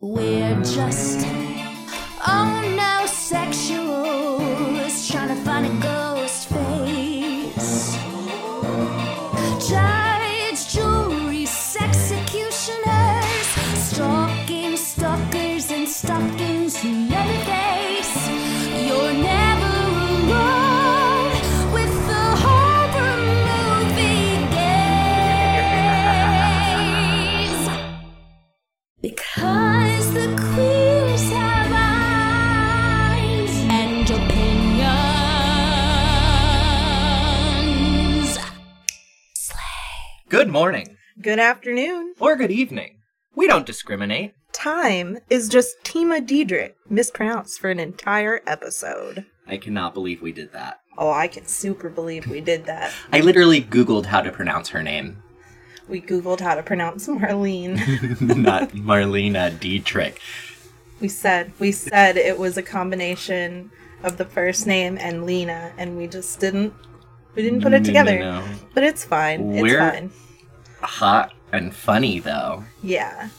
We're just, oh no, sexuals, trying to find a ghost face. Judge, jury, sex executioners, stalking stalkers and stockings who never face. You're never alone with the horror movie gaze. Because the queers have eyes and opinions. Slay. Good morning. Good afternoon. Or good evening. We don't discriminate. Time is just Tima Diedrich mispronounced for an entire episode. I cannot believe we did that. Oh, I can super believe we did that. I literally Googled how to pronounce her name. We Googled how to pronounce Marlene. Not Marlena Dietrich. We said it was a combination of the first name and Lena, and we just didn't put it together. No. But it's fine. We're fine. Hot and funny, though. Yeah.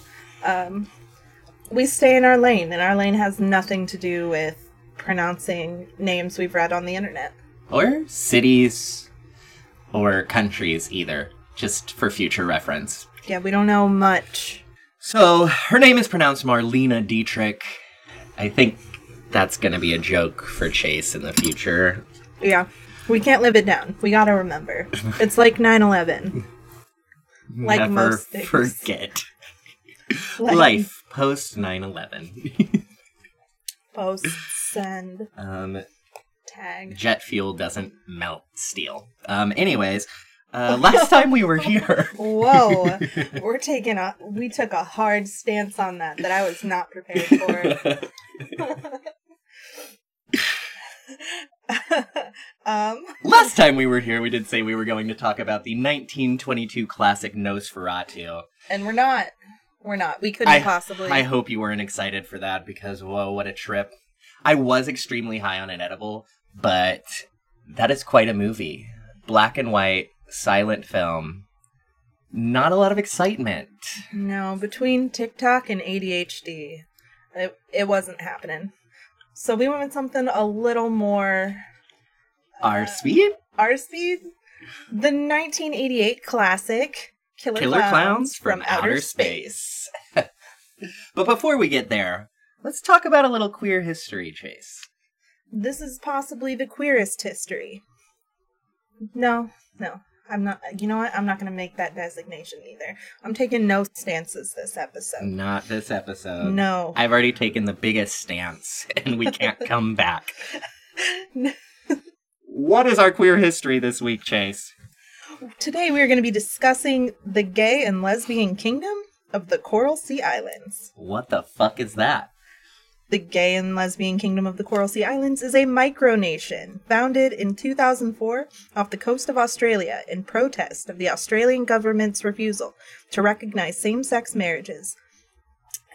We stay in our lane, and our lane has nothing to do with pronouncing names we've read on the internet. Or cities or countries, either. Just for future reference. Yeah, we don't know much. So, her name is pronounced Marlena Dietrich. I think that's going to be a joke for Chase in the future. Yeah, we can't live it down. We got to remember. It's like 9/11. Like never most things. Forget. Life post 9/11. Posts and tag. Jet fuel doesn't melt steel. Anyways... last time we were here. Whoa. We took a hard stance on that I was not prepared for. Last time we were here, we did say we were going to talk about the 1922 classic Nosferatu. And we're not. We're not. We couldn't possibly. I hope you weren't excited for that because, whoa, what a trip. I was extremely high on an edible, but that is quite a movie. Black and white. Silent film. Not a lot of excitement. No, between TikTok and ADHD, it wasn't happening. So we went with something a little more... our speed? Our speed? The 1988 classic, Killer Klowns from Outer Space. But before we get there, let's talk about a little queer history, Chase. This is possibly the queerest history. No. I'm not, you know what? I'm not going to make that designation either. I'm taking no stances this episode. Not this episode. No. I've already taken the biggest stance, and we can't come back. What is our queer history this week, Chase? Today we are going to be discussing the gay and lesbian kingdom of the Coral Sea Islands. What the fuck is that? The gay and lesbian kingdom of the Coral Sea Islands is a micronation founded in 2004 off the coast of Australia in protest of the Australian government's refusal to recognize same-sex marriages.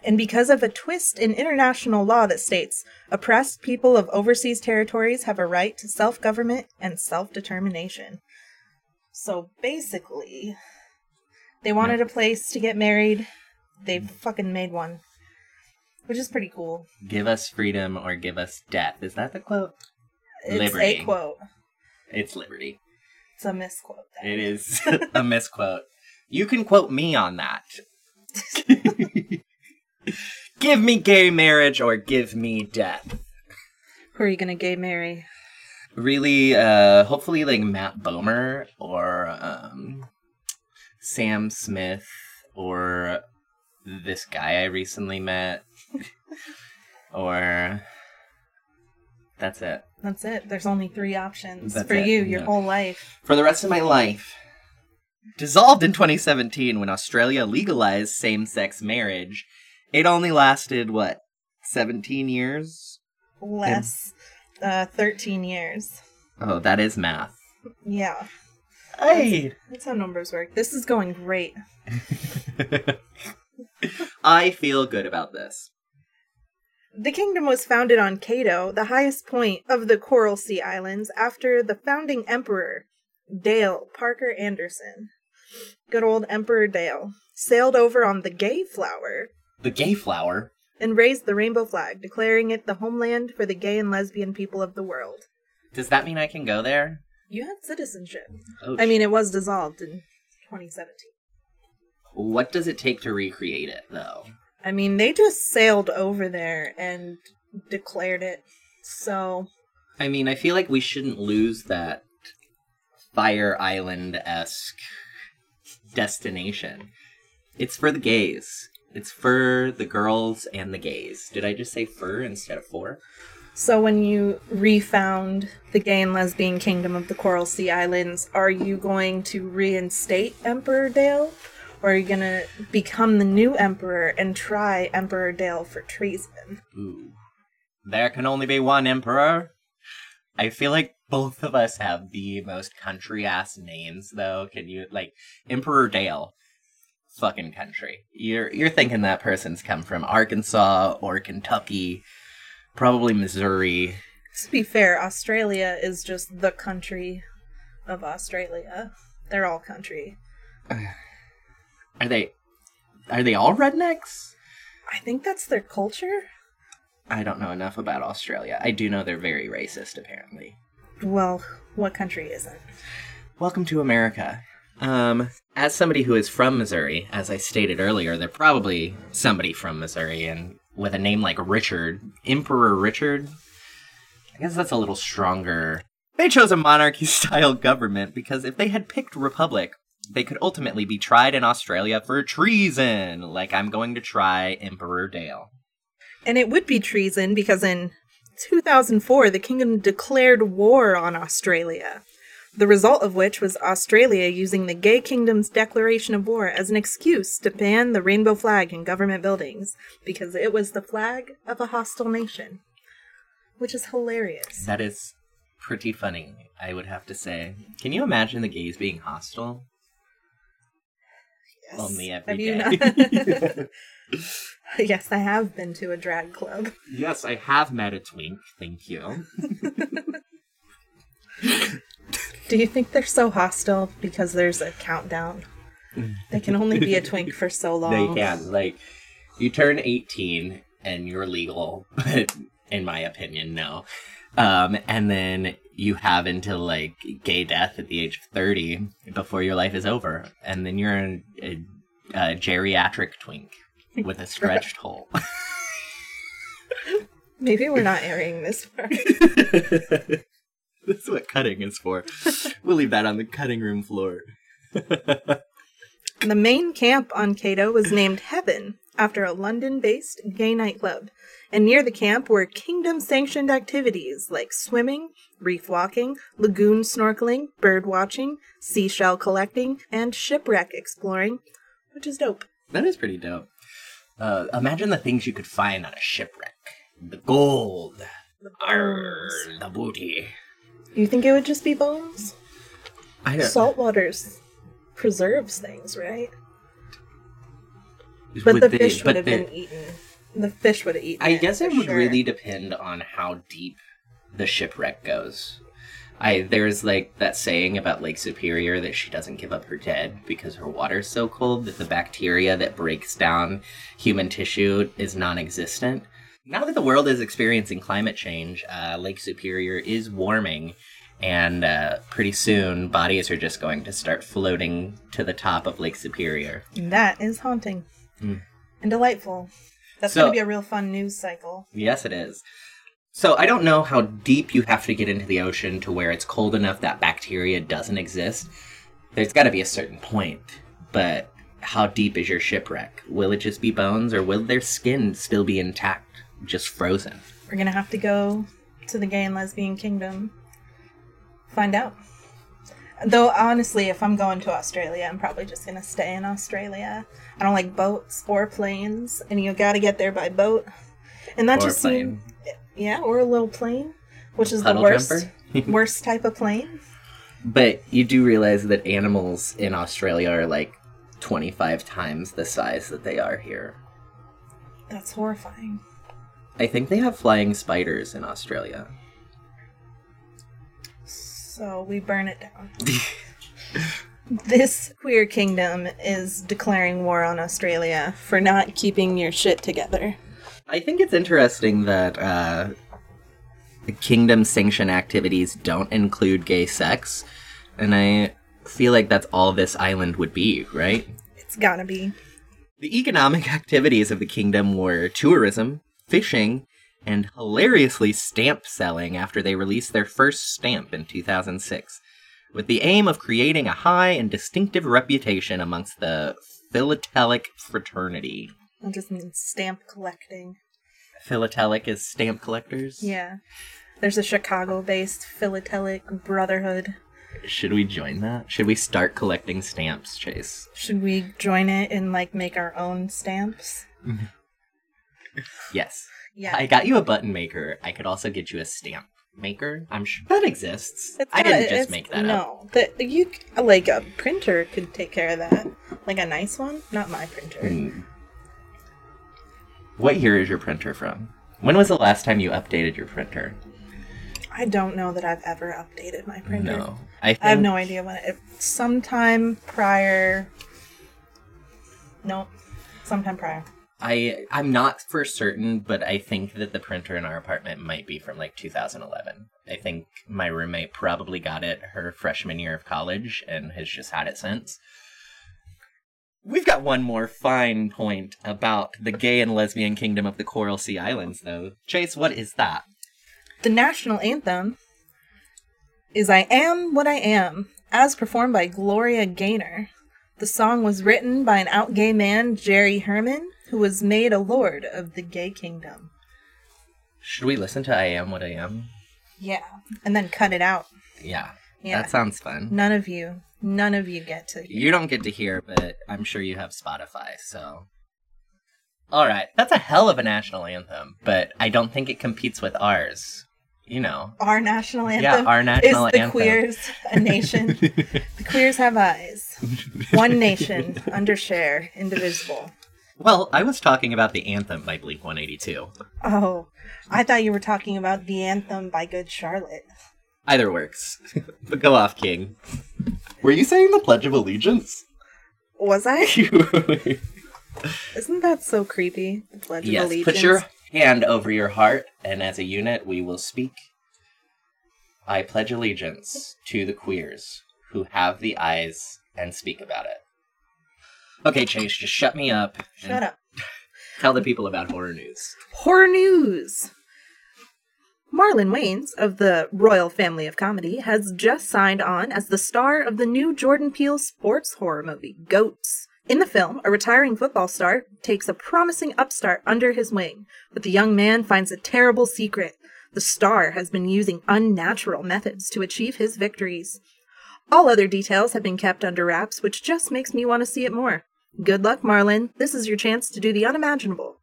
And because of a twist in international law that states oppressed people of overseas territories have a right to self-government and self-determination. So basically, they wanted a place to get married. They fucking made one. Which is pretty cool. Give us freedom or give us death. Is that the quote? It's liberty. It's a quote. It's liberty. It's a misquote. Then. It is a misquote. You can quote me on that. Give me gay marriage or give me death. Who are you going to gay marry? Really, hopefully like Matt Bomer or Sam Smith or this guy I recently met. Or that's it. There's only three options that's for it. Your whole life. For the rest of my life. Dissolved in 2017 when Australia legalized same-sex marriage. It only lasted, 17 years? Less. 13 years. Oh, that is math. Yeah. That's how numbers work. This is going great. I feel good about this. The kingdom was founded on Cato, the highest point of the Coral Sea Islands, after the founding emperor, Dale Parker Anderson. Good old Emperor Dale sailed over on the Gayflower. The Gayflower? and raised the rainbow flag, declaring it the homeland for the gay and lesbian people of the world. Does that mean I can go there? You have citizenship. Oh, I mean, it was dissolved in 2017. What does it take to recreate it, though? I mean, they just sailed over there and declared it, so... I mean, I feel like we shouldn't lose that Fire Island-esque destination. It's for the gays. It's for the girls and the gays. Did I just say fur instead of for? So when you refound the gay and lesbian kingdom of the Coral Sea Islands, are you going to reinstate Emperor Dale? Or are you going to become the new emperor and try Emperor Dale for treason? Ooh. There can only be one emperor. I feel like both of us have the most country-ass names, though. Can you, like, Emperor Dale, fucking country. You're thinking that person's come from Arkansas or Kentucky, probably Missouri. To be fair, Australia is just the country of Australia. They're all country. Are they all rednecks? I think that's their culture. I don't know enough about Australia. I do know they're very racist, apparently. Well, what country isn't? Welcome to America. As somebody who is from Missouri, as I stated earlier, they're probably somebody from Missouri, and with a name like Richard, Emperor Richard, I guess that's a little stronger. They chose a monarchy-style government because if they had picked Republic, they could ultimately be tried in Australia for treason, like I'm going to try Emperor Dale. And it would be treason because in 2004, the kingdom declared war on Australia, the result of which was Australia using the gay kingdom's declaration of war as an excuse to ban the rainbow flag in government buildings because it was the flag of a hostile nation, which is hilarious. That is pretty funny, I would have to say. Can you imagine the gays being hostile? Yes. Only every day. Yes, I have been to a drag club. Yes, I have met a twink. Thank you. Do you think they're so hostile because there's a countdown? They can only be a twink for so long. They can. Like, you turn 18 and you're legal, but in my opinion, no. And then you have until, like, gay death at the age of 30 before your life is over. And then you're a geriatric twink. With a stretched hole. Maybe we're not airing this part. That's what cutting is for. We'll leave that on the cutting room floor. The main camp on Cato was named Heaven, after a London-based gay nightclub. And near the camp were kingdom-sanctioned activities like swimming, reef walking, lagoon snorkeling, bird watching, seashell collecting, and shipwreck exploring, which is dope. That is pretty dope. Imagine the things you could find on a shipwreck. The gold. The bones. The booty. You think it would just be bones? I don't... Salt water preserves things, right? But the fish would have been eaten. The fish would have eaten. I guess it would really depend on how deep the shipwreck goes. There's, like, that saying about Lake Superior that she doesn't give up her dead because her water's so cold that the bacteria that breaks down human tissue is non-existent. Now that the world is experiencing climate change, Lake Superior is warming, and pretty soon bodies are just going to start floating to the top of Lake Superior. That is haunting and delightful. That's going to be a real fun news cycle. Yes, it is. So I don't know how deep you have to get into the ocean to where it's cold enough that bacteria doesn't exist. There's got to be a certain point, but how deep is your shipwreck? Will it just be bones, or will their skin still be intact, just frozen? We're going to have to go to the gay and lesbian kingdom. Find out. Though, honestly, if I'm going to Australia, I'm probably just going to stay in Australia. I don't like boats or planes, and you got to get there by boat. And that or just seems... Yeah, or a little plane, which is the worst type of plane. But you do realize that animals in Australia are like 25 times the size that they are here. That's horrifying. I think they have flying spiders in Australia. So we burn it down. This queer kingdom is declaring war on Australia for not keeping your shit together. I think it's interesting that the kingdom sanction activities don't include gay sex, and I feel like that's all this island would be, right? It's gotta be. The economic activities of the kingdom were tourism, fishing, and hilariously stamp selling after they released their first stamp in 2006, with the aim of creating a high and distinctive reputation amongst the philatelic fraternity. That just means stamp collecting. Philatelic is stamp collectors? Yeah. There's a Chicago-based philatelic brotherhood. Should we join that? Should we start collecting stamps, Chase? Should we join it and, like, make our own stamps? Yes. Yeah. I got you a button maker. I could also get you a stamp maker. I'm sure that exists. It's I not, didn't just make that up. No. You, like, a printer could take care of that. Like, a nice one? Not my printer. Mm. What year is your printer from? When was the last time you updated your printer? I don't know that I've ever updated my printer. No. I have no idea when it... Sometime prior... Nope. Sometime prior. I'm not for certain, but I think that the printer in our apartment might be from, like, 2011. I think my roommate probably got it her freshman year of college and has just had it since. We've got one more fine point about the gay and lesbian kingdom of the Coral Sea Islands, though. Chase, what is that? The national anthem is I Am What I Am, as performed by Gloria Gaynor. The song was written by an out-gay man, Jerry Herman, who was made a lord of the gay kingdom. Should we listen to I Am What I Am? Yeah, and then cut it out. Yeah. That sounds fun. None of you get to hear. You don't get to hear, but I'm sure you have Spotify, so... All right, that's a hell of a national anthem, but I don't think it competes with ours, you know. Our national anthem? Yeah, our national anthem. Is the queers a nation? The queers have eyes. One nation, under share, indivisible. Well, I was talking about the anthem by Blink-182. Oh, I thought you were talking about the anthem by Good Charlotte. Either works. But go off, King. Were you saying the Pledge of Allegiance? Was I? Isn't that so creepy? The Pledge of Allegiance. Yes, put your hand over your heart, and as a unit we will speak. I pledge allegiance to the queers who have the eyes and speak about it. Okay, Chase, just shut me up. Shut up. Tell the people about horror news. Horror news! Marlon Wayans, of the Royal Family of Comedy, has just signed on as the star of the new Jordan Peele sports horror movie, Goats. In the film, a retiring football star takes a promising upstart under his wing, but the young man finds a terrible secret. The star has been using unnatural methods to achieve his victories. All other details have been kept under wraps, which just makes me want to see it more. Good luck, Marlon. This is your chance to do the unimaginable.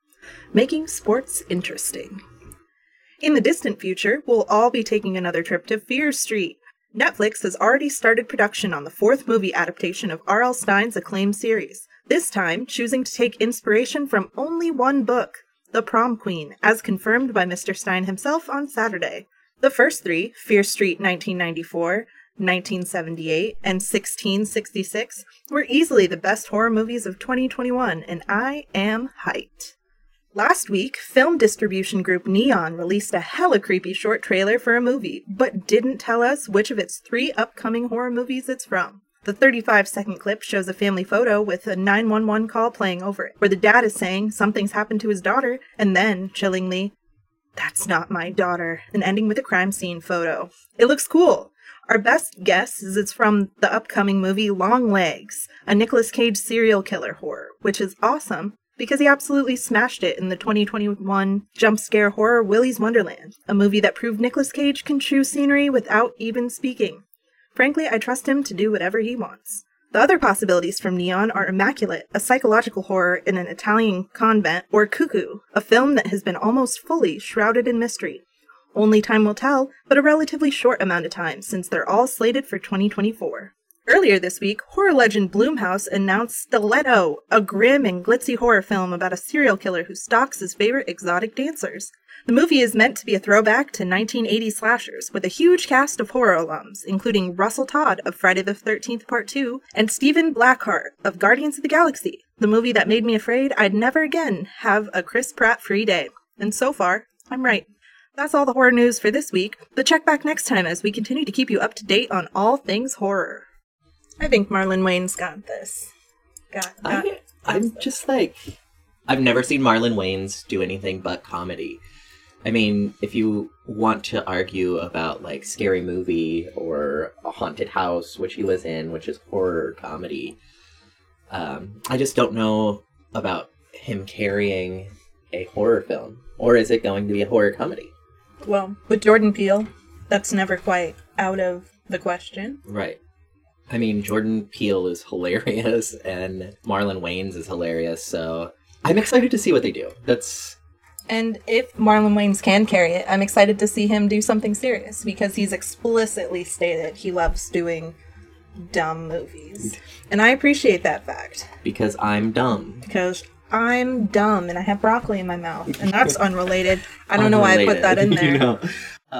Making sports interesting. In the distant future, we'll all be taking another trip to Fear Street. Netflix has already started production on the fourth movie adaptation of R.L. Stine's acclaimed series, this time choosing to take inspiration from only one book, The Prom Queen, as confirmed by Mr. Stine himself on Saturday. The first three, Fear Street 1994, 1978, and 1666, were easily the best horror movies of 2021, and I am hyped. Last week, film distribution group Neon released a hella creepy short trailer for a movie, but didn't tell us which of its three upcoming horror movies it's from. The 35-second clip shows a family photo with a 911 call playing over it, where the dad is saying something's happened to his daughter, and then, chillingly, "That's not my daughter," and ending with a crime scene photo. It looks cool. Our best guess is it's from the upcoming movie Longlegs, a Nicolas Cage serial killer horror, which is awesome, because he absolutely smashed it in the 2021 jump scare horror Willy's Wonderland, a movie that proved Nicolas Cage can chew scenery without even speaking. Frankly, I trust him to do whatever he wants. The other possibilities from Neon are Immaculate, a psychological horror in an Italian convent, or Cuckoo, a film that has been almost fully shrouded in mystery. Only time will tell, but a relatively short amount of time since they're all slated for 2024. Earlier this week, horror legend Blumhouse announced Stiletto, a grim and glitzy horror film about a serial killer who stalks his favorite exotic dancers. The movie is meant to be a throwback to 1980s slashers, with a huge cast of horror alums, including Russell Todd of Friday the 13th Part 2 and Stephen Blackheart of Guardians of the Galaxy, The movie that made me afraid I'd never again have a Chris Pratt free day. And so far, I'm right. That's all the horror news for this week, but check back next time as we continue to keep you up to date on all things horror. I think Marlon Wayans got this. I'm just like, I've never seen Marlon Wayans do anything but comedy. I mean, if you want to argue about, like, Scary Movie or A Haunted House, which he was in, which is horror comedy, I just don't know about him carrying a horror film. Or is it going to be a horror comedy? Well, with Jordan Peele, that's never quite out of the question. Right. I mean, Jordan Peele is hilarious, and Marlon Wayans is hilarious, so I'm excited to see what they do. And if Marlon Wayans can carry it, I'm excited to see him do something serious, because he's explicitly stated he loves doing dumb movies. And I appreciate that fact. Because I'm dumb. Because I'm dumb, and I have broccoli in my mouth, and that's unrelated. I don't know why I put that in there. You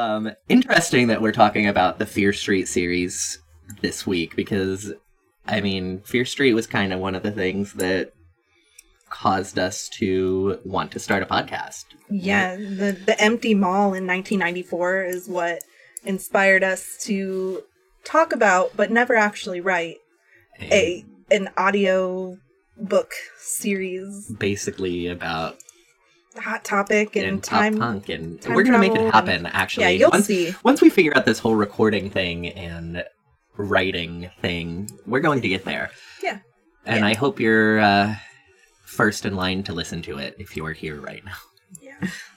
know. Interesting that we're talking about the Fear Street series this week, because, I mean, Fear Street was kind of one of the things that caused us to want to start a podcast. Yeah, the empty mall in 1994 is what inspired us to talk about, but never actually write, an audio book series. Basically about Hot Topic and time punk, and time we're going to make it happen, actually. Yeah, you'll see. Once we figure out this whole recording thing and writing thing, we're going to get there. Yeah. And yeah. I hope you're first in line to listen to it if you are here right now.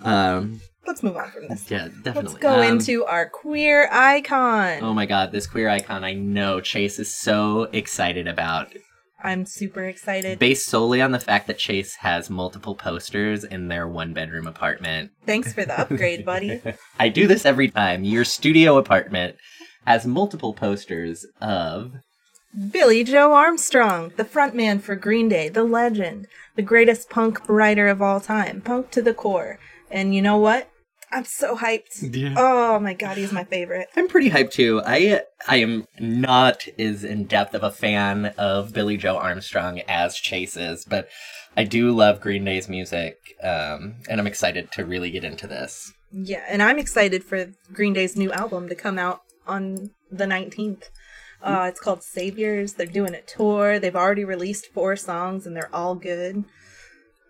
Yeah. Let's move on from this. Yeah, definitely. Let's go into our queer icon. Oh my god, this queer icon I know Chase is so excited about. I'm super excited. Based solely on the fact that Chase has multiple posters in their one-bedroom apartment. Thanks for the upgrade, buddy. I do this every time. Your studio apartment has multiple posters of Billie Joe Armstrong, the frontman for Green Day, the legend, the greatest punk writer of all time, punk to the core. And you know what? I'm so hyped. Yeah. Oh my god, he's my favorite. I'm pretty hyped too. I am not as in-depth of a fan of Billie Joe Armstrong as Chase is, but I do love Green Day's music, and I'm excited to really get into this. Yeah, and I'm excited for Green Day's new album to come out on the 19th. It's called Saviors. They're doing a tour. They've already released 4 songs, and they're all good.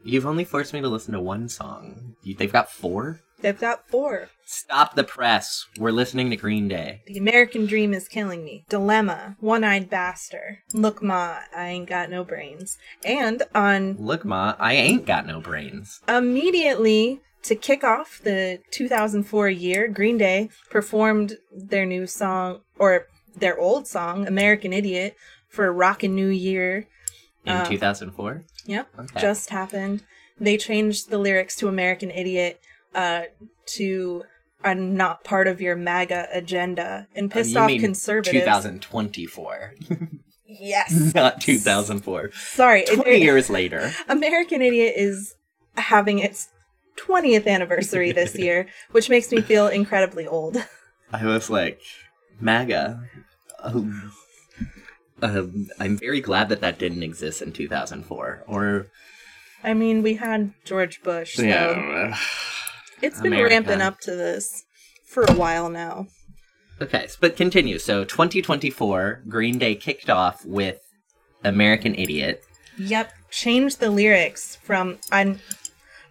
You've only forced me to listen to one song. They've got 4? They've got 4. Stop the press. We're listening to Green Day. The American Dream Is Killing Me, Dilemma, One-Eyed Bastard, Look Ma, I Ain't Got No Brains. And on Look Ma, I Ain't Got No Brains, immediately to kick off the 2004 year, Green Day performed their new song, or their old song, American Idiot, for Rockin' New Year. In 2004? Yep. Okay. Just happened. They changed the lyrics to American Idiot to I'm not part of your MAGA agenda, and pissed off conservatives. 2024. Yes. Not 2004. Sorry. 20 years later. American Idiot is having its 20th anniversary this year, which makes me feel incredibly old. I was like, MAGA. I'm very glad that didn't exist in 2004. Or, I mean, we had George Bush. So yeah, it's been ramping up to this for a while now. Okay, but continue. So 2024, Green Day kicked off with American Idiot. Yep, changed the lyrics from I'm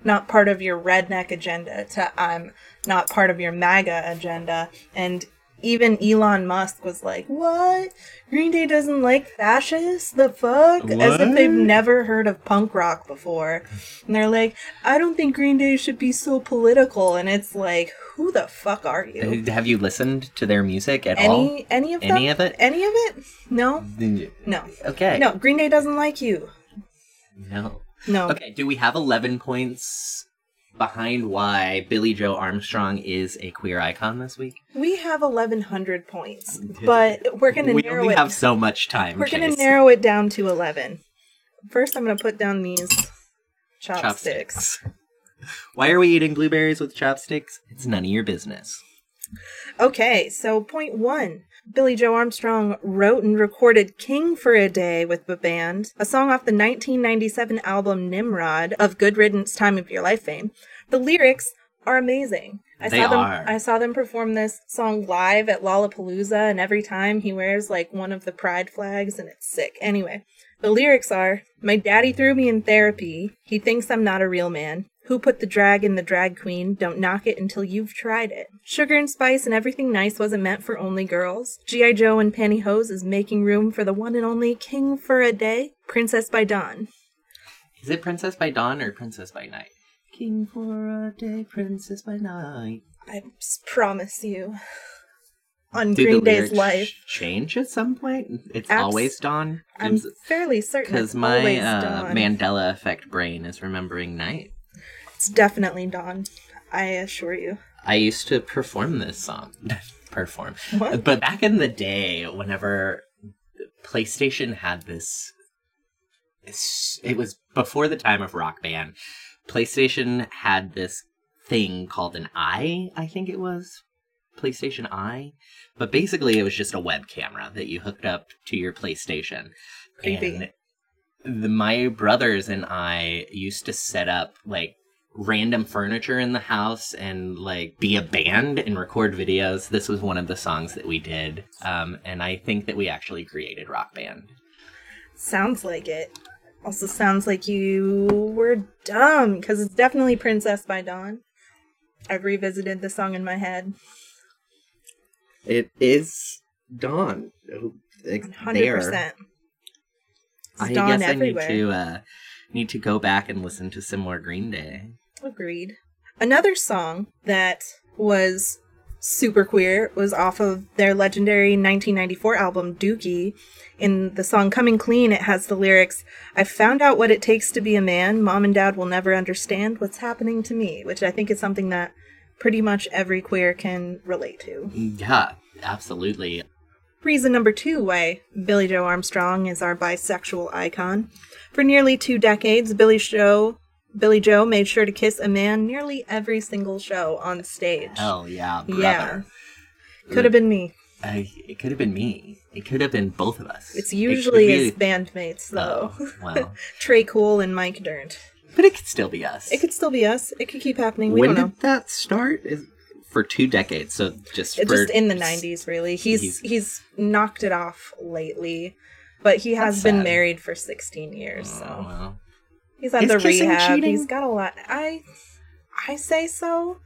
not part of your redneck agenda to I'm not part of your MAGA agenda, and even Elon Musk was like, what? Green Day doesn't like fascists? The fuck? What? As if they've never heard of punk rock before. And they're like, I don't think Green Day should be so political. And it's like, who the fuck are you? Have you listened to their music at all? Any of it? Any of it? No? No. Okay. No, Green Day doesn't like you. No. Okay, do we have 11 points behind why Billie Joe Armstrong is a queer icon this week? We have 1,100 points, but we're going to narrow it. We only have so much time, Chase. We're going to narrow it down to 11. First, I'm going to put down these chopsticks. Why are we eating blueberries with chopsticks? It's none of your business. Okay, so point 1. Billie Joe Armstrong wrote and recorded King for a Day with the band, a song off the 1997 album Nimrod of Good Riddance Time of Your Life fame. The lyrics are amazing. I saw them perform this song live at Lollapalooza, and every time he wears like one of the pride flags, and it's sick. Anyway, the lyrics are, my daddy threw me in therapy. He thinks I'm not a real man. Who put the drag in the drag queen? Don't knock it until you've tried it. Sugar and spice and everything nice wasn't meant for only girls. G.I. Joe and pantyhose is making room for the one and only King for a Day, Princess by Dawn. Is it Princess by Dawn or Princess by Night? King for a day, princess by night. I promise you. On Did Green Day's life. Change at some point? It's always dawn? I'm fairly certain it's always dawn. Because my Mandela effect brain is remembering night. It's definitely dawn, I assure you. I used to perform this song. Perform. What? But back in the day, whenever PlayStation had this, it was before the time of Rock Band. PlayStation had this thing called an Eye, I think it was. PlayStation Eye. But basically it was just a web camera that you hooked up to your PlayStation. Creepy. And my brothers and I used to set up like random furniture in the house and like be a band and record videos. This was one of the songs that we did. And I think that we actually created Rock Band. Sounds like it. Also sounds like you were dumb, because it's definitely Princess by Dawn. I've revisited the song in my head. It is Dawn. It's 100%. There. I guess everywhere. I need to go back and listen to some more Green Day. Agreed. Another song that was super queer was off of their legendary 1994 album Dookie. In the song Coming Clean, it has the lyrics, I found out what it takes to be a man. Mom and dad will never understand what's happening to me, which I think is something that pretty much every queer can relate to. Yeah, absolutely. Reason number 2 why Billie Joe Armstrong is our bisexual icon. For nearly 2 decades, Billie Joe made sure to kiss a man nearly every single show on stage. Hell yeah, brother. Yeah. Could have been me. It could have been me. It could have been both of us. It's usually his bandmates, though. Oh, well. Trey Cool and Mike Dirnt. But it could still be us. It could still be us. It could keep happening. When did that start? For 2 decades, so just in the 90s, really. He's knocked it off lately, but he has been married for 16 years, so... Oh, well. He's had the rehab. Cheating? He's got a lot. I say so,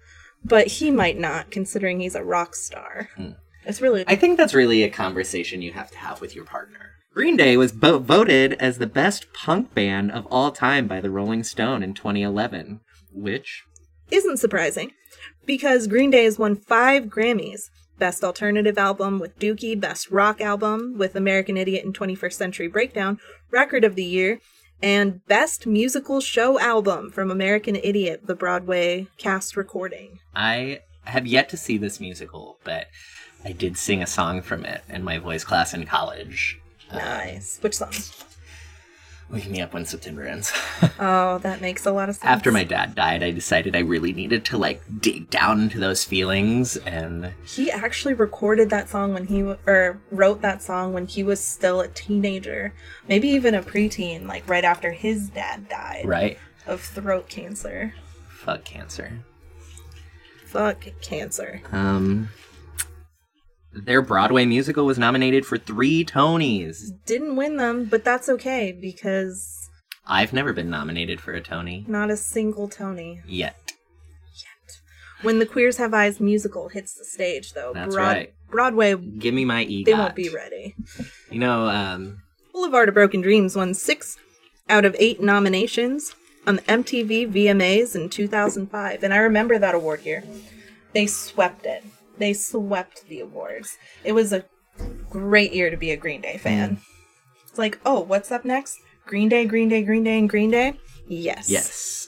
but he might not, considering he's a rock star. Hmm. It's really. I think that's really a conversation you have to have with your partner. Green Day was voted as the best punk band of all time by the Rolling Stone in 2011, which isn't surprising, because Green Day has won 5 Grammys. Best Alternative Album with Dookie, Best Rock Album with American Idiot and 21st Century Breakdown, Record of the Year, and Best Musical Show Album from American Idiot, the Broadway cast recording. I have yet to see this musical, but I did sing a song from it in my voice class in college. Nice. Which song? Wake Me Up When September Ends. Oh, that makes a lot of sense. After my dad died, I decided I really needed to, like, dig down into those feelings, and... He actually recorded that song when he... Or wrote that song when he was still a teenager. Maybe even a preteen, like, right after his dad died. Right. Of throat cancer. Fuck cancer. Fuck cancer. Their Broadway musical was nominated for 3 Tonys. Didn't win them, but that's okay, because... I've never been nominated for a Tony. Not a single Tony. Yet. When the Queers Have Eyes musical hits the stage, though. That's right. Broadway... Give me my EGOT. They won't be ready. You know, Boulevard of Broken Dreams won 6 out of 8 nominations on the MTV VMAs in 2005. And I remember that award year. They swept it. They swept the awards. It was a great year to be a Green Day fan. It's like, oh, what's up next? Green Day, Green Day, Green Day, and Green Day? Yes. Yes.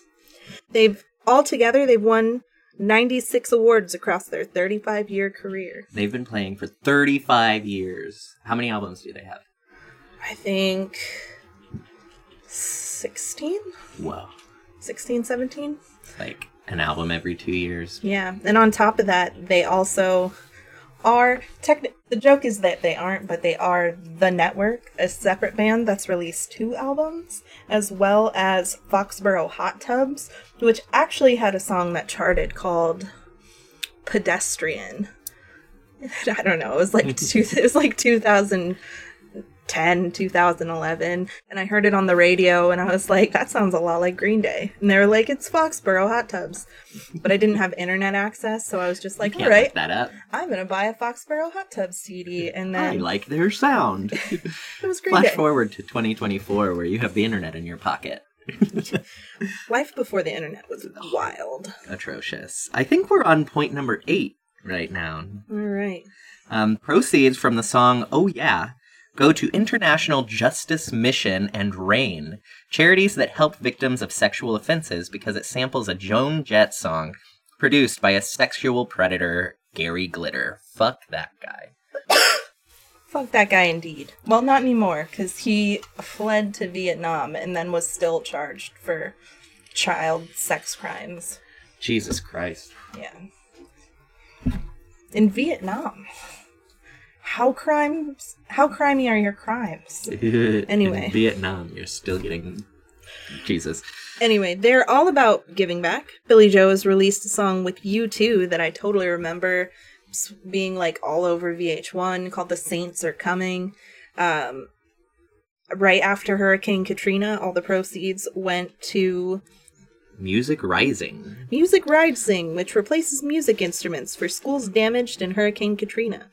They've won 96 awards across their 35-year career. They've been playing for 35 years. How many albums do they have? I think 16? Whoa. 16, 17? Like... an album every 2 years. Yeah, and on top of that, they also are the joke is that they aren't, but they are The Network, a separate band that's released 2 albums, as well as Foxborough Hot Tubs, which actually had a song that charted called Pedestrian. I don't know, it was like 2010, 2011, and I heard it on the radio, and I was like, that sounds a lot like Green Day. And they were like, it's Foxborough Hot Tubs. But I didn't have internet access, so I was just like, all right, I'm going to buy a Foxborough Hot Tubs CD. And then I like their sound. It was Green Day. Flash forward to 2024, where you have the internet in your pocket. Life before the internet was wild. Atrocious. I think we're on point number 8. Right now. All right. Proceeds from the song Oh Yeah go to International Justice Mission and RAIN, charities that help victims of sexual offenses, because it samples a Joan Jett song produced by a sexual predator, Gary Glitter. Fuck that guy. Fuck that guy indeed. Well, not anymore, because he fled to Vietnam and then was still charged for child sex crimes. Jesus Christ. Yeah. In Vietnam. How crimey are your crimes? Anyway. In Vietnam, you're still getting... Jesus. Anyway, they're all about giving back. Billie Joe has released a song with You Too that I totally remember being like all over VH1 called The Saints Are Coming. Right after Hurricane Katrina, all the proceeds went to... Music Rising, which replaces music instruments for schools damaged in Hurricane Katrina,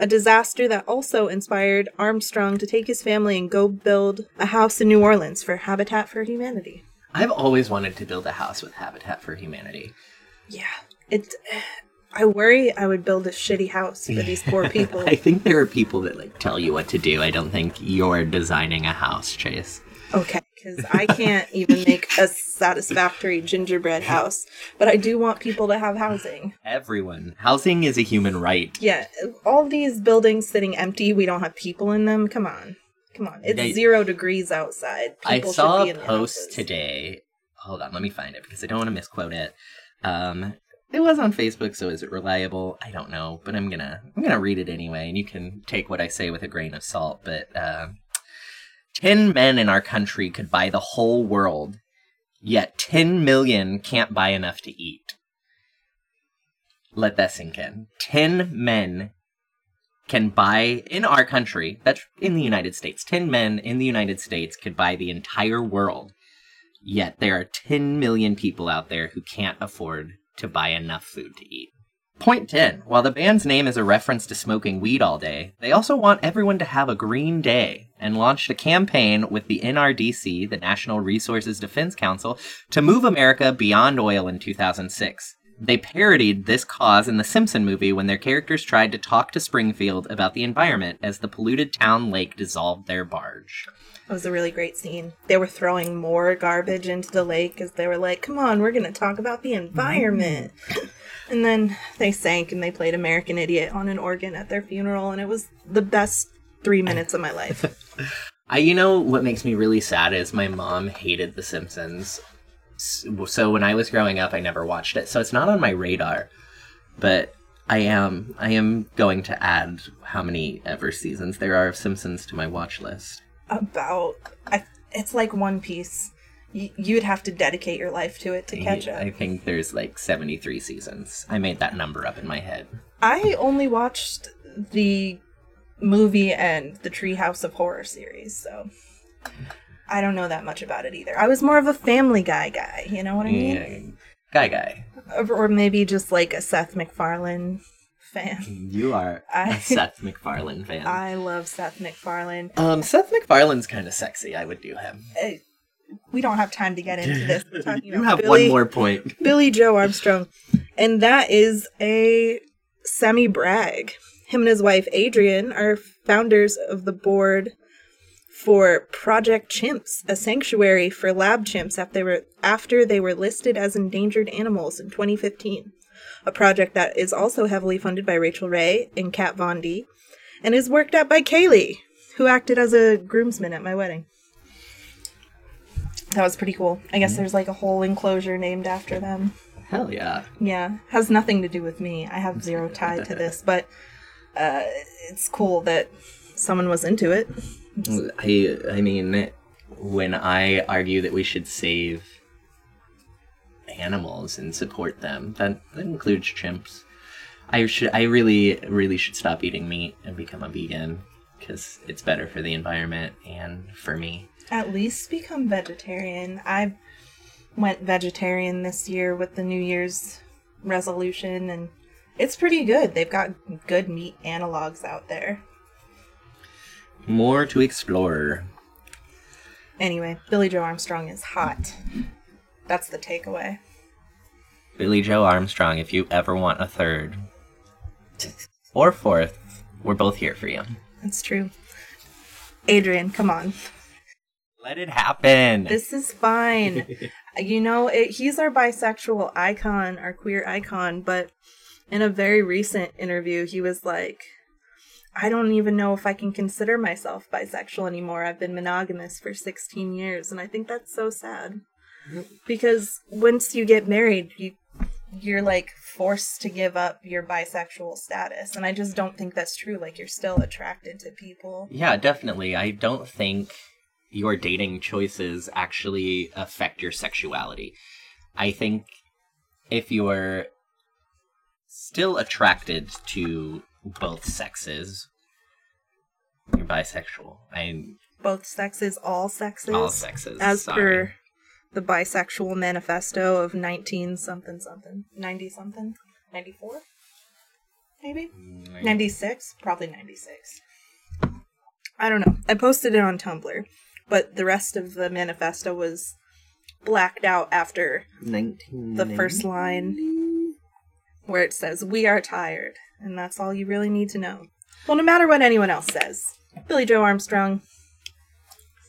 a disaster that also inspired Armstrong to take his family and go build a house in New Orleans for Habitat for Humanity. I've always wanted to build a house with Habitat for Humanity. Yeah. I worry I would build a shitty house for these poor people. I think there are people that like tell you what to do. I don't think you're designing a house, Chase. Okay. Because I can't even make a satisfactory gingerbread house. But I do want people to have housing. Everyone. Housing is a human right. Yeah. All these buildings sitting empty, we don't have people in them. Come on. It's 0 degrees outside. People I saw should be a post today. Hold on, let me find it because I don't want to misquote it. It was on Facebook, so is it reliable? I don't know. But I'm gonna read it anyway, and you can take what I say with a grain of salt, but 10 men in our country could buy the whole world, yet 10 million can't buy enough to eat. Let that sink in. 10 men can buy, in our country, that's in the United States, 10 men in the United States could buy the entire world, yet there are 10 million people out there who can't afford to buy enough food to eat. Point 10. While the band's name is a reference to smoking weed all day, they also want everyone to have a green day and launched a campaign with the NRDC, the National Resources Defense Council, to move America beyond oil in 2006. They parodied this cause in the Simpson movie when their characters tried to talk to Springfield about the environment as the polluted town lake dissolved their barge. It was a really great scene. They were throwing more garbage into the lake as they were like, come on, we're going to talk about the environment. And then they sank and they played American Idiot on an organ at their funeral. And it was the best 3 minutes of my life. What makes me really sad is my mom hated The Simpsons. So when I was growing up, I never watched it. So it's not on my radar. But I am going to add how many ever seasons there are of Simpsons to my watch list. It's like One Piece. You'd have to dedicate your life to it to catch up. I think there's like 73 seasons. I made that number up in my head. I only watched the movie and the Treehouse of Horror series, so I don't know that much about it either. I was more of a Family Guy guy, you know what I mean? Yeah. Guy. Or maybe just like a Seth MacFarlane fan. You are a Seth MacFarlane fan. I love Seth MacFarlane. Seth MacFarlane's kind of sexy. I would do him. We don't have time to get into this. We're talking about one more point. Billie Joe Armstrong. And that is a semi-brag. Him and his wife, Adrian, are founders of the board for Project Chimps, a sanctuary for lab chimps after they were listed as endangered animals in 2015. A project that is also heavily funded by Rachel Ray and Kat Von D, and is worked at by Kaylee, who acted as a groomsman at my wedding. That was pretty cool. I guess there's like a whole enclosure named after them. Hell yeah. Yeah. Has nothing to do with me. I have zero tie to this, but it's cool that someone was into it. I mean, when I argue that we should save animals and support them, that includes chimps. I really, really should stop eating meat and become a vegan, because it's better for the environment and for me. At least become vegetarian. I went vegetarian this year with the New Year's resolution, and it's pretty good. They've got good meat analogs out there. More to explore. Anyway, Billie Joe Armstrong is hot. That's the takeaway. Billie Joe Armstrong, if you ever want a third or fourth, we're both here for you. That's true. Adrian, come on. Let it happen. This is fine. You know, he's our bisexual icon, our queer icon, but in a very recent interview, he was like, I don't even know if I can consider myself bisexual anymore. I've been monogamous for 16 years, and I think that's so sad. Because once you get married, you're like forced to give up your bisexual status, and I just don't think that's true. Like, you're still attracted to people. Yeah, definitely. I don't think your dating choices actually affect your sexuality. I think if you're still attracted to both sexes, you're bisexual. Both sexes, all sexes? All sexes, as sorry. Per the bisexual manifesto of 94? Maybe? 96? Probably 96. I don't know. I posted it on Tumblr, but the rest of the manifesto was blacked out after the first line where it says, "We are tired," and that's all you really need to know. Well, no matter what anyone else says, Billie Joe Armstrong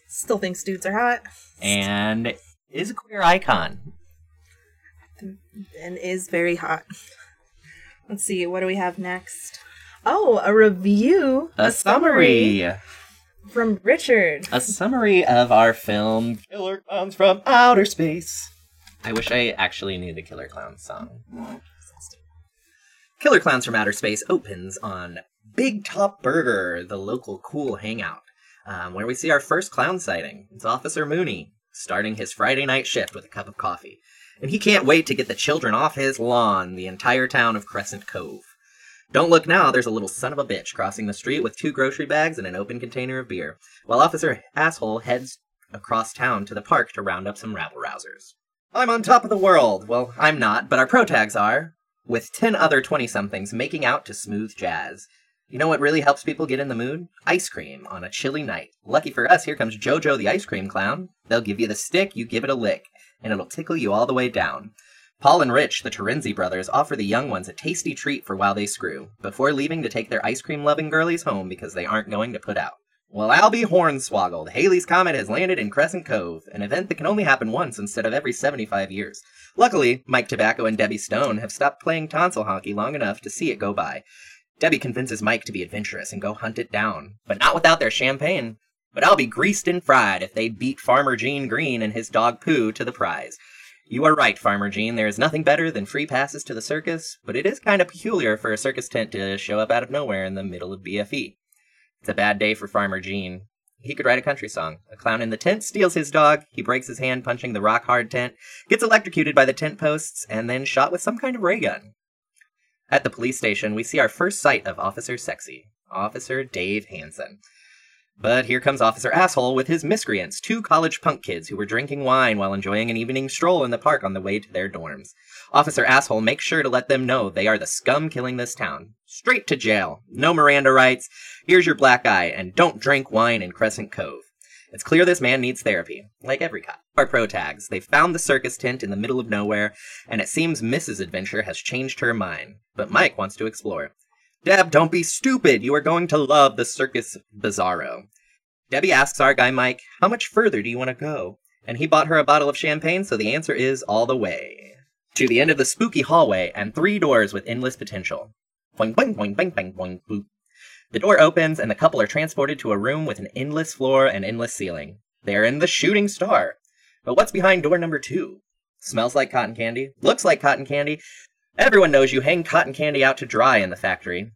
still thinks dudes are hot. And is a queer icon. And is very hot. Let's see, what do we have next? Oh, a review. A summary. From Richard. A summary of our film, Killer Klowns from Outer Space. I wish I actually knew the Killer Klowns song. Killer Klowns from Outer Space opens on Big Top Burger, the local cool hangout, where we see our first clown sighting. It's Officer Mooney, starting his Friday night shift with a cup of coffee. And he can't wait to get the children off his lawn, the entire town of Crescent Cove. Don't look now, there's a little son of a bitch crossing the street with 2 grocery bags and an open container of beer, while Officer Asshole heads across town to the park to round up some rabble-rousers. I'm on top of the world! Well, I'm not, but our protags are, with 10 other 20-somethings making out to smooth jazz. You know what really helps people get in the mood? Ice cream on a chilly night. Lucky for us, here comes JoJo the ice cream clown. They'll give you the stick, you give it a lick, and it'll tickle you all the way down. Paul and Rich, the Terenzi brothers, offer the young ones a tasty treat for while they screw, before leaving to take their ice-cream-loving girlies home because they aren't going to put out. Well, I'll be hornswoggled. Halley's Comet has landed in Crescent Cove, an event that can only happen once instead of every 75 years. Luckily, Mike Tobacco and Debbie Stone have stopped playing tonsil hockey long enough to see it go by. Debbie convinces Mike to be adventurous and go hunt it down, but not without their champagne. But I'll be greased and fried if they beat Farmer Gene Green and his dog Pooh to the prize. You are right, Farmer Gene. There is nothing better than free passes to the circus, but it is kind of peculiar for a circus tent to show up out of nowhere in the middle of BFE. It's a bad day for Farmer Gene. He could write a country song. A clown in the tent steals his dog, he breaks his hand punching the rock-hard tent, gets electrocuted by the tent posts, and then shot with some kind of ray gun. At the police station, we see our first sight of Officer Sexy, Officer Dave Hansen. But here comes Officer Asshole with his miscreants, 2 college punk kids who were drinking wine while enjoying an evening stroll in the park on the way to their dorms. Officer Asshole makes sure to let them know they are the scum killing this town. Straight to jail. No Miranda rights. Here's your black eye, and don't drink wine in Crescent Cove. It's clear this man needs therapy, like every cop. Our protags, they found the circus tent in the middle of nowhere, and it seems Mrs. Adventure has changed her mind, but Mike wants to explore. Deb, don't be stupid. You are going to love the Circus Bizarro. Debbie asks our guy Mike, how much further do you want to go? And he bought her a bottle of champagne, so the answer is all the way. To the end of the spooky hallway and 3 doors with endless potential. Boing, boing, boing, boing, boing, boing, boop. The door opens, and the couple are transported to a room with an endless floor and endless ceiling. They are in the Shooting Star. But what's behind door number 2? Smells like cotton candy. Looks like cotton candy. Everyone knows you hang cotton candy out to dry in the factory.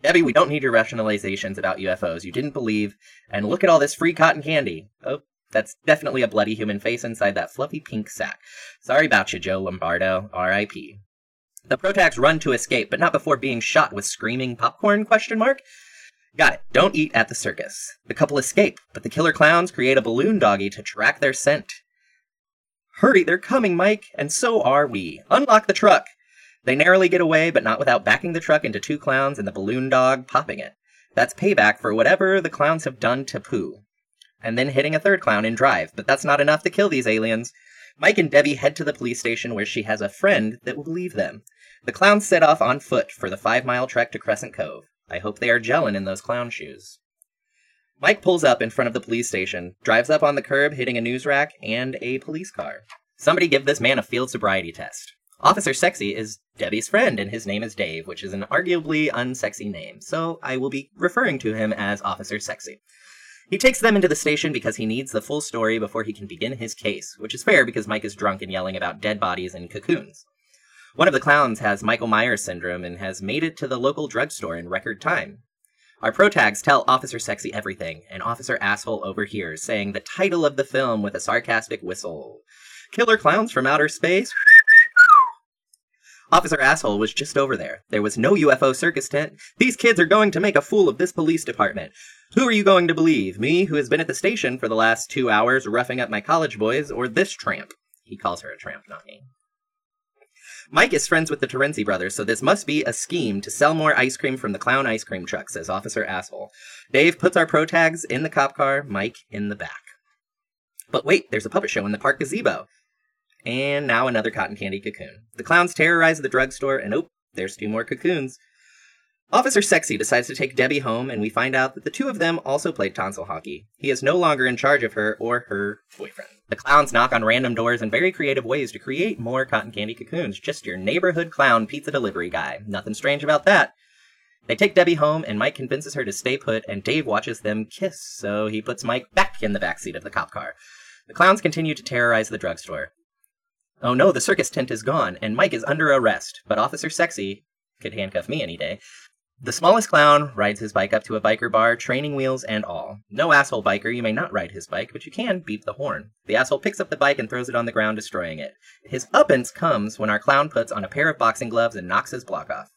Debbie, we don't need your rationalizations about UFOs. You didn't believe. And look at all this free cotton candy. Oh, that's definitely a bloody human face inside that fluffy pink sack. Sorry about you, Joe Lombardo. R.I.P. The protags run to escape, but not before being shot with screaming popcorn, question mark? Got it. Don't eat at the circus. The couple escape, but the killer clowns create a balloon doggy to track their scent. Hurry, they're coming, Mike, and so are we. Unlock the truck. They narrowly get away, but not without backing the truck into two clowns and the balloon dog popping it. That's payback for whatever the clowns have done to Pooh. And then hitting a third clown in drive, but that's not enough to kill these aliens. Mike and Debbie head to the police station where she has a friend that will believe them. The clowns set off on foot for the 5-mile trek to Crescent Cove. I hope they are gelling in those clown shoes. Mike pulls up in front of the police station, drives up on the curb, hitting a news rack and a police car. Somebody give this man a field sobriety test. Officer Sexy is Debbie's friend, and his name is Dave, which is an arguably unsexy name, so I will be referring to him as Officer Sexy. He takes them into the station because he needs the full story before he can begin his case, which is fair because Mike is drunk and yelling about dead bodies and cocoons. One of the clowns has Michael Myers syndrome and has made it to the local drugstore in record time. Our protags tell Officer Sexy everything, and Officer Asshole overhears, saying the title of the film with a sarcastic whistle. Killer Klowns from Outer Space? Officer Asshole was just over there. There was no UFO circus tent. These kids are going to make a fool of this police department. Who are you going to believe? Me, who has been at the station for the last 2 hours roughing up my college boys, or this tramp? He calls her a tramp, not me. Mike is friends with the Terenzi brothers, so this must be a scheme to sell more ice cream from the clown ice cream truck, says Officer Asshole. Dave puts our protags in the cop car, Mike in the back. But wait, there's a puppet show in the park gazebo. And now another cotton candy cocoon. The clowns terrorize the drugstore, and oh, there's 2 more cocoons. Officer Sexy decides to take Debbie home, and we find out that the 2 of them also played tonsil hockey. He is no longer in charge of her or her boyfriend. The clowns knock on random doors in very creative ways to create more cotton candy cocoons. Just your neighborhood clown pizza delivery guy. Nothing strange about that. They take Debbie home, and Mike convinces her to stay put, and Dave watches them kiss, so he puts Mike back in the backseat of the cop car. The clowns continue to terrorize the drugstore. Oh no, the circus tent is gone, and Mike is under arrest, but Officer Sexy could handcuff me any day. The smallest clown rides his bike up to a biker bar, training wheels and all. No asshole biker, you may not ride his bike, but you can beep the horn. The asshole picks up the bike and throws it on the ground, destroying it. His uppance comes when our clown puts on a pair of boxing gloves and knocks his block off.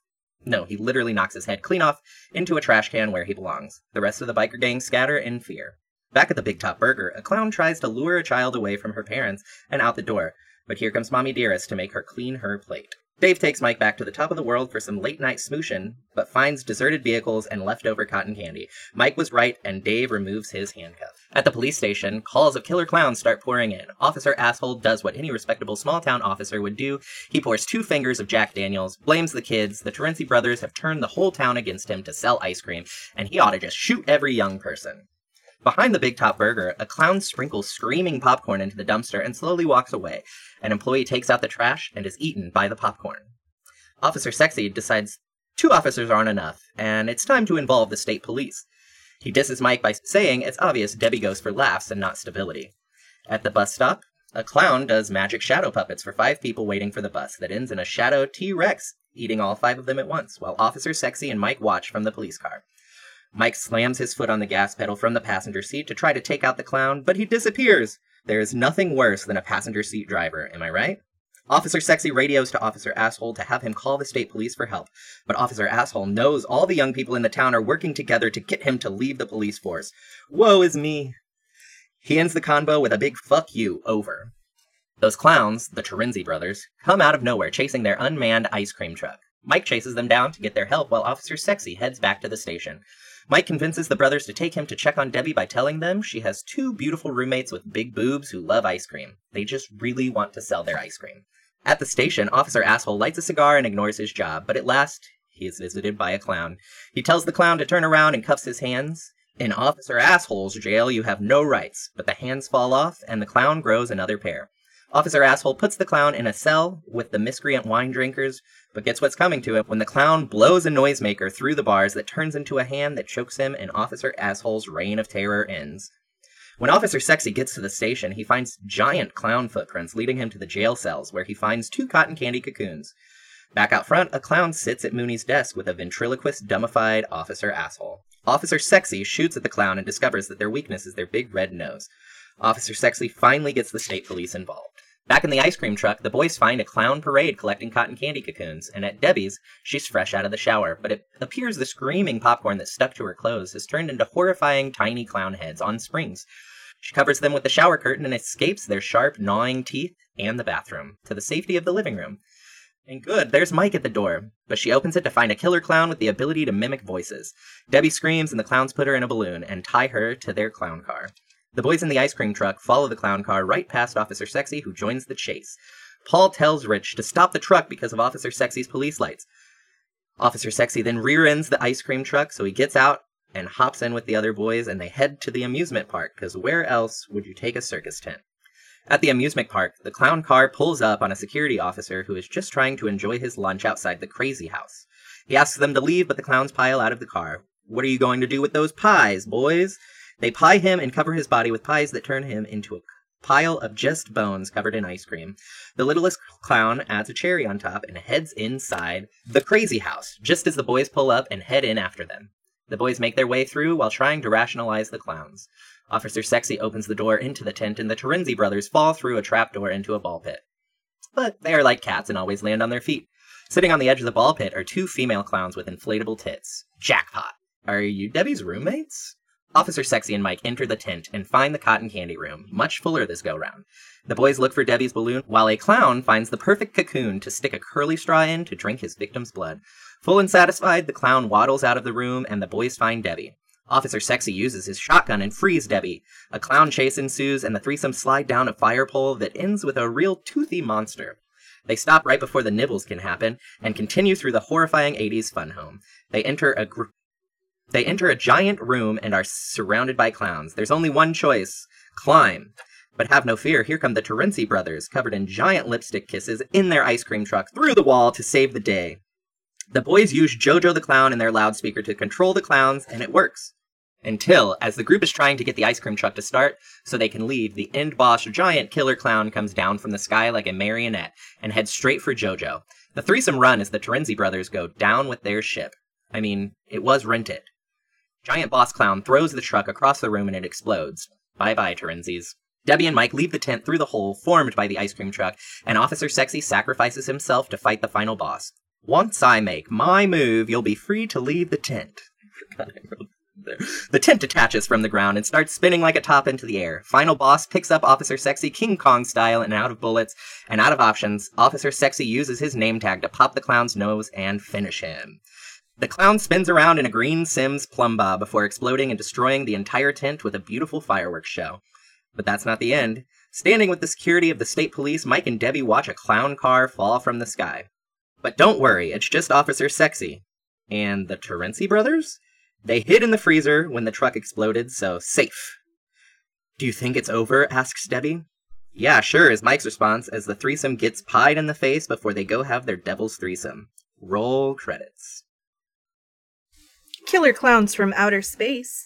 No, he literally knocks his head clean off into a trash can where he belongs. The rest of the biker gang scatter in fear. Back at the Big Top Burger, a clown tries to lure a child away from her parents and out the door. But here comes Mommy Dearest to make her clean her plate. Dave takes Mike back to the top of the world for some late-night smooshin', but finds deserted vehicles and leftover cotton candy. Mike was right, and Dave removes his handcuff. At the police station, calls of killer clowns start pouring in. Officer Asshole does what any respectable small-town officer would do. He pours 2 fingers of Jack Daniels, blames the kids, the Terenzi brothers have turned the whole town against him to sell ice cream, and he ought to just shoot every young person. Behind the Big Top Burger, a clown sprinkles screaming popcorn into the dumpster and slowly walks away. An employee takes out the trash and is eaten by the popcorn. Officer Sexy decides 2 officers aren't enough, and it's time to involve the state police. He disses Mike by saying it's obvious Debbie goes for laughs and not stability. At the bus stop, a clown does magic shadow puppets for 5 people waiting for the bus that ends in a shadow T-Rex eating all 5 of them at once, while Officer Sexy and Mike watch from the police car. Mike slams his foot on the gas pedal from the passenger seat to try to take out the clown, but he disappears. There is nothing worse than a passenger seat driver, am I right? Officer Sexy radios to Officer Asshole to have him call the state police for help, but Officer Asshole knows all the young people in the town are working together to get him to leave the police force. Woe is me. He ends the convo with a big fuck you over. Those clowns, the Terenzi brothers, come out of nowhere chasing their unmanned ice cream truck. Mike chases them down to get their help while Officer Sexy heads back to the station. Mike convinces the brothers to take him to check on Debbie by telling them she has 2 beautiful roommates with big boobs who love ice cream. They just really want to sell their ice cream. At the station, Officer Asshole lights a cigar and ignores his job, but at last, he is visited by a clown. He tells the clown to turn around and cuffs his hands. In Officer Asshole's jail, you have no rights, but the hands fall off and the clown grows another pair. Officer Asshole puts the clown in a cell with the miscreant wine drinkers, but gets what's coming to him when the clown blows a noisemaker through the bars that turns into a hand that chokes him, and Officer Asshole's reign of terror ends. When Officer Sexy gets to the station, he finds giant clown footprints leading him to the jail cells, where he finds two cotton candy cocoons. Back out front, a clown sits at Mooney's desk with a ventriloquist, dummified officer asshole. Officer Sexy shoots at the clown and discovers that their weakness is their big red nose. Officer Sexy finally gets the state police involved. Back in the ice cream truck, the boys find a clown parade collecting cotton candy cocoons, and at Debbie's, she's fresh out of the shower, but it appears the screaming popcorn that stuck to her clothes has turned into horrifying tiny clown heads on springs. She covers them with the shower curtain and escapes their sharp, gnawing teeth and the bathroom, to the safety of the living room. And good, there's Mike at the door, but she opens it to find a killer clown with the ability to mimic voices. Debbie screams, and the clowns put her in a balloon and tie her to their clown car. The boys in the ice cream truck follow the clown car right past Officer Sexy, who joins the chase. Paul tells Rich to stop the truck because of Officer Sexy's police lights. Officer Sexy then rear-ends the ice cream truck, so he gets out and hops in with the other boys, and they head to the amusement park, because where else would you take a circus tent? At the amusement park, the clown car pulls up on a security officer who is just trying to enjoy his lunch outside the crazy house. He asks them to leave, but the clowns pile out of the car. What are you going to do with those pies, boys? They pie him and cover his body with pies that turn him into a pile of just bones covered in ice cream. The littlest clown adds a cherry on top and heads inside the crazy house, just as the boys pull up and head in after them. The boys make their way through while trying to rationalize the clowns. Officer Sexy opens the door into the tent, and the Terenzi brothers fall through a trapdoor into a ball pit. But they are like cats and always land on their feet. Sitting on the edge of the ball pit are two female clowns with inflatable tits. Jackpot! Are you Debbie's roommates? Officer Sexy and Mike enter the tent and find the cotton candy room, much fuller this go-round. The boys look for Debbie's balloon, while a clown finds the perfect cocoon to stick a curly straw in to drink his victim's blood. Full and satisfied, the clown waddles out of the room, and the boys find Debbie. Officer Sexy uses his shotgun and frees Debbie. A clown chase ensues, and the threesome slide down a fire pole that ends with a real toothy monster. They stop right before the nibbles can happen, and continue through the horrifying 80s fun home. They enter a giant room and are surrounded by clowns. There's only one choice, climb. But have no fear, here come the Terenzi brothers, covered in giant lipstick kisses, in their ice cream truck, through the wall to save the day. The boys use Jojo the Clown in their loudspeaker to control the clowns, and it works. Until, as the group is trying to get the ice cream truck to start so they can leave, the end boss giant killer clown comes down from the sky like a marionette and heads straight for Jojo. The threesome run as the Terenzi brothers go down with their ship. I mean, it was rented. Giant boss clown throws the truck across the room and it explodes. Bye-bye, Terenzis. Debbie and Mike leave the tent through the hole formed by the ice cream truck, and Officer Sexy sacrifices himself to fight the final boss. Once I make my move, you'll be free to leave the tent. God, I wrote that there. The tent detaches from the ground and starts spinning like a top into the air. Final boss picks up Officer Sexy King Kong style, and out of bullets and out of options, Officer Sexy uses his name tag to pop the clown's nose and finish him. The clown spins around in a green Sims plumb bob before exploding and destroying the entire tent with a beautiful fireworks show. But that's not the end. Standing with the security of the state police, Mike and Debbie watch a clown car fall from the sky. But don't worry, it's just Officer Sexy. And the Terenzi brothers? They hid in the freezer when the truck exploded, so safe. Do you think it's over? Asks Debbie. Yeah, sure, is Mike's response as the threesome gets pied in the face before they go have their devil's threesome. Roll credits. Killer Klowns from Outer Space.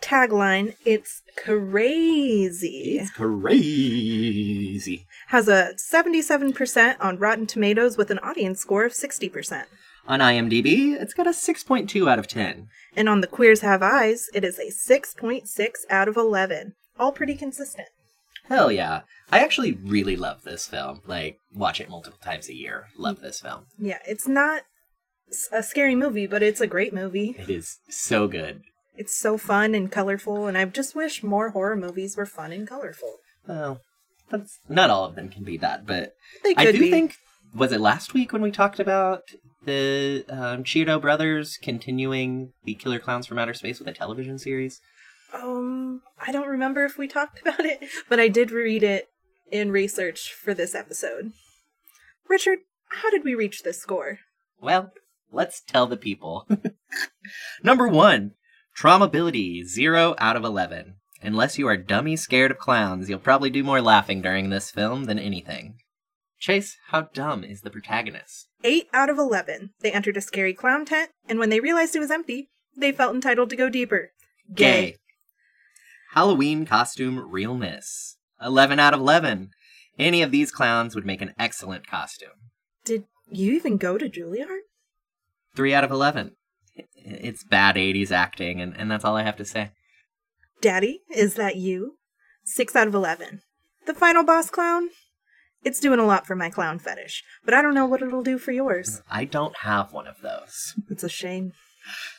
Tagline, it's crazy. It's crazy. Has a 77% on Rotten Tomatoes with an audience score of 60%. On IMDb, it's got a 6.2 out of 10. And on The Queers Have Eyes, it is a 6.6 out of 11. All pretty consistent. Hell yeah. I actually really love this film. Like, watch it multiple times a year. Love this film. Yeah, it's not a scary movie, but it's a great movie. It is so good. It's so fun and colorful, and I just wish more horror movies were fun and colorful. Well, that's, not all of them can be that, but they could I think, was it last week when we talked about the Cheeto Brothers continuing the Killer Klowns from Outer Space with a television series? I don't remember if we talked about it, but I did read it in research for this episode. Richard, how did we reach this score? Well, let's tell the people. Number one. Traumability, 0 out of 11. Unless you are dummy scared of clowns, you'll probably do more laughing during this film than anything. Chase, how dumb is the protagonist? 8 out of 11. They entered a scary clown tent, and when they realized it was empty, they felt entitled to go deeper. Gay. Halloween costume realness. 11 out of 11. Any of these clowns would make an excellent costume. Did you even go to Juilliard? 3 out of 11. It's bad 80s acting, and that's all I have to say. Daddy, is that you? 6 out of 11. The final boss clown? It's doing a lot for my clown fetish, but I don't know what it'll do for yours. I don't have one of those. It's a shame.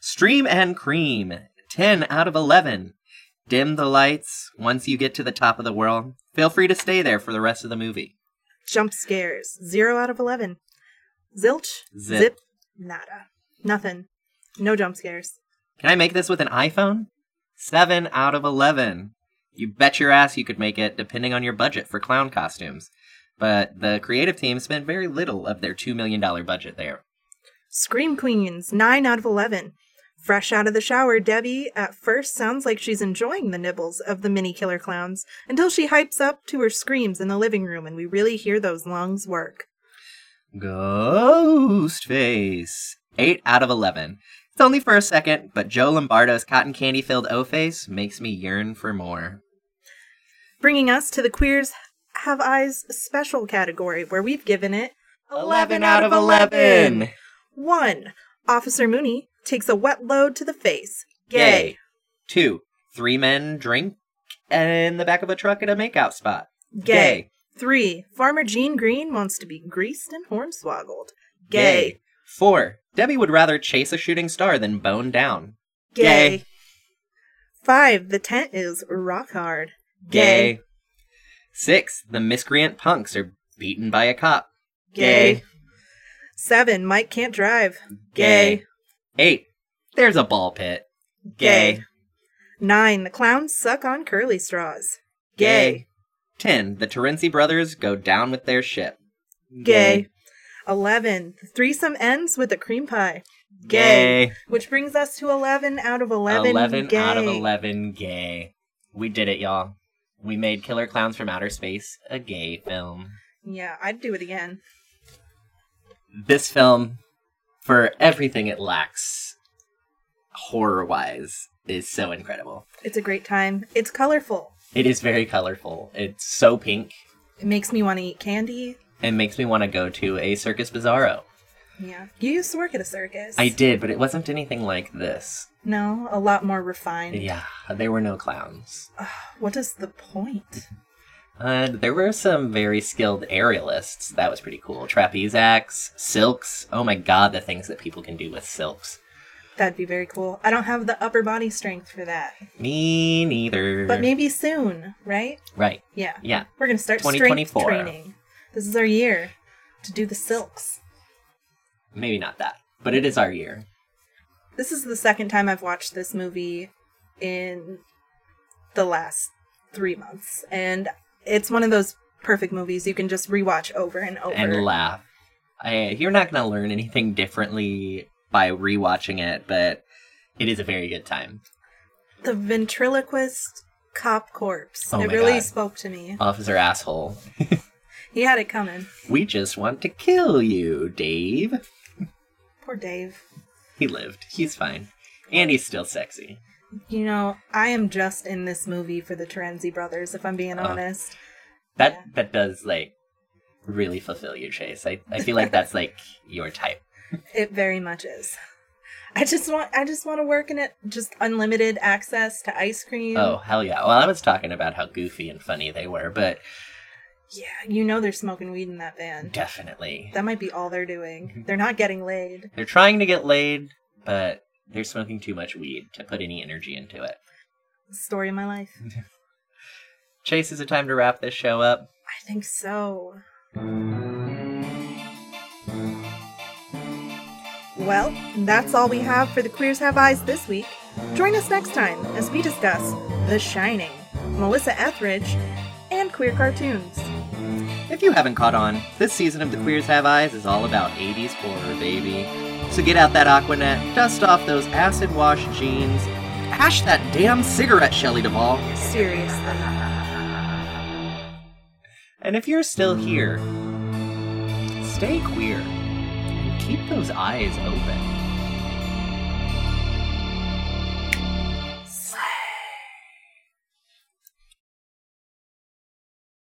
Stream and cream. 10 out of 11. Dim the lights. Once you get to the top of the world, feel free to stay there for the rest of the movie. Jump scares. 0 out of 11. Zilch. Zip. Nada. Nothing. No jump scares. Can I make this with an iPhone? 7 out of 11. You bet your ass you could make it, depending on your budget for clown costumes. But the creative team spent very little of their $2 million budget there. Scream Queens. 9 out of 11. Fresh out of the shower, Debbie at first sounds like she's enjoying the nibbles of the mini killer clowns until she hypes up to her screams in the living room and we really hear those lungs work. Ghostface. 8 out of 11. It's only for a second, but Joe Lombardo's cotton candy-filled O-face makes me yearn for more. Bringing us to the Queers Have Eyes special category, where we've given it 11 out of 11. 1. Officer Mooney takes a wet load to the face. Gay. 2. 3 men drink in the back of a truck at a makeout spot. Gay. 3. Farmer Jean Green wants to be greased and hornswoggled. Gay. 4. Debbie would rather chase a shooting star than bone down. Gay. 5. The tent is rock hard. Gay. 6. The miscreant punks are beaten by a cop. Gay. 7. Mike can't drive. Gay. 8. There's a ball pit. Gay. 9. The clowns suck on curly straws. Gay. 10. The Terenzi brothers go down with their ship. Gay. 11. The threesome ends with a cream pie. Gay. Which brings us to 11 out of 11. 11 gay. Out of 11 gay. We did it, y'all. We made Killer Klowns from Outer Space a gay film. Yeah, I'd do it again. This film, for everything it lacks, horror-wise, is so incredible. It's a great time. It's colorful. It is very colorful. It's so pink. It makes me want to eat candy. It makes me want to go to a Circus Bizarro. Yeah. You used to work at a circus. I did, but it wasn't anything like this. No, a lot more refined. Yeah, there were no clowns. What is the point? There were some very skilled aerialists. That was pretty cool. Trapeze acts, silks. Oh my god, the things that people can do with silks. That'd be very cool. I don't have the upper body strength for that. Me neither. But maybe soon, right? Right. Yeah. Yeah. We're going to start strength training. This is our year to do the silks. Maybe not that, but it is our year. This is the second time I've watched this movie in the last 3 months. And it's one of those perfect movies you can just rewatch over and over. And laugh. You're not going to learn anything differently by rewatching it, but it is a very good time. The ventriloquist cop corpse. Oh my God. It really spoke to me. Officer Asshole. He had it coming. We just want to kill you, Dave. Poor Dave. He lived. He's fine. And he's still sexy. You know, I am just in this movie for the Terenzi brothers, if I'm being honest. That does, like, really fulfill you, Chase. I feel like that's, like, your type. It very much is. I just want to work in it. Just unlimited access to ice cream. Oh, hell yeah. Well, I was talking about how goofy and funny they were, but... Yeah, you know they're smoking weed in that van. Definitely. That might be all they're doing. They're not getting laid. They're trying to get laid, but they're smoking too much weed to put any energy into it. Story of my life. Chase, is it time to wrap this show up? I think so. Well, that's all we have for the Queers Have Eyes this week. Join us next time as we discuss The Shining, Melissa Etheridge, and queer cartoons. If you haven't caught on, this season of The Queers Have Eyes is all about 80s horror, baby. So get out that Aquanet, dust off those acid-washed jeans, hash that damn cigarette, Shelley Duvall. Seriously. And if you're still here, stay queer and keep those eyes open.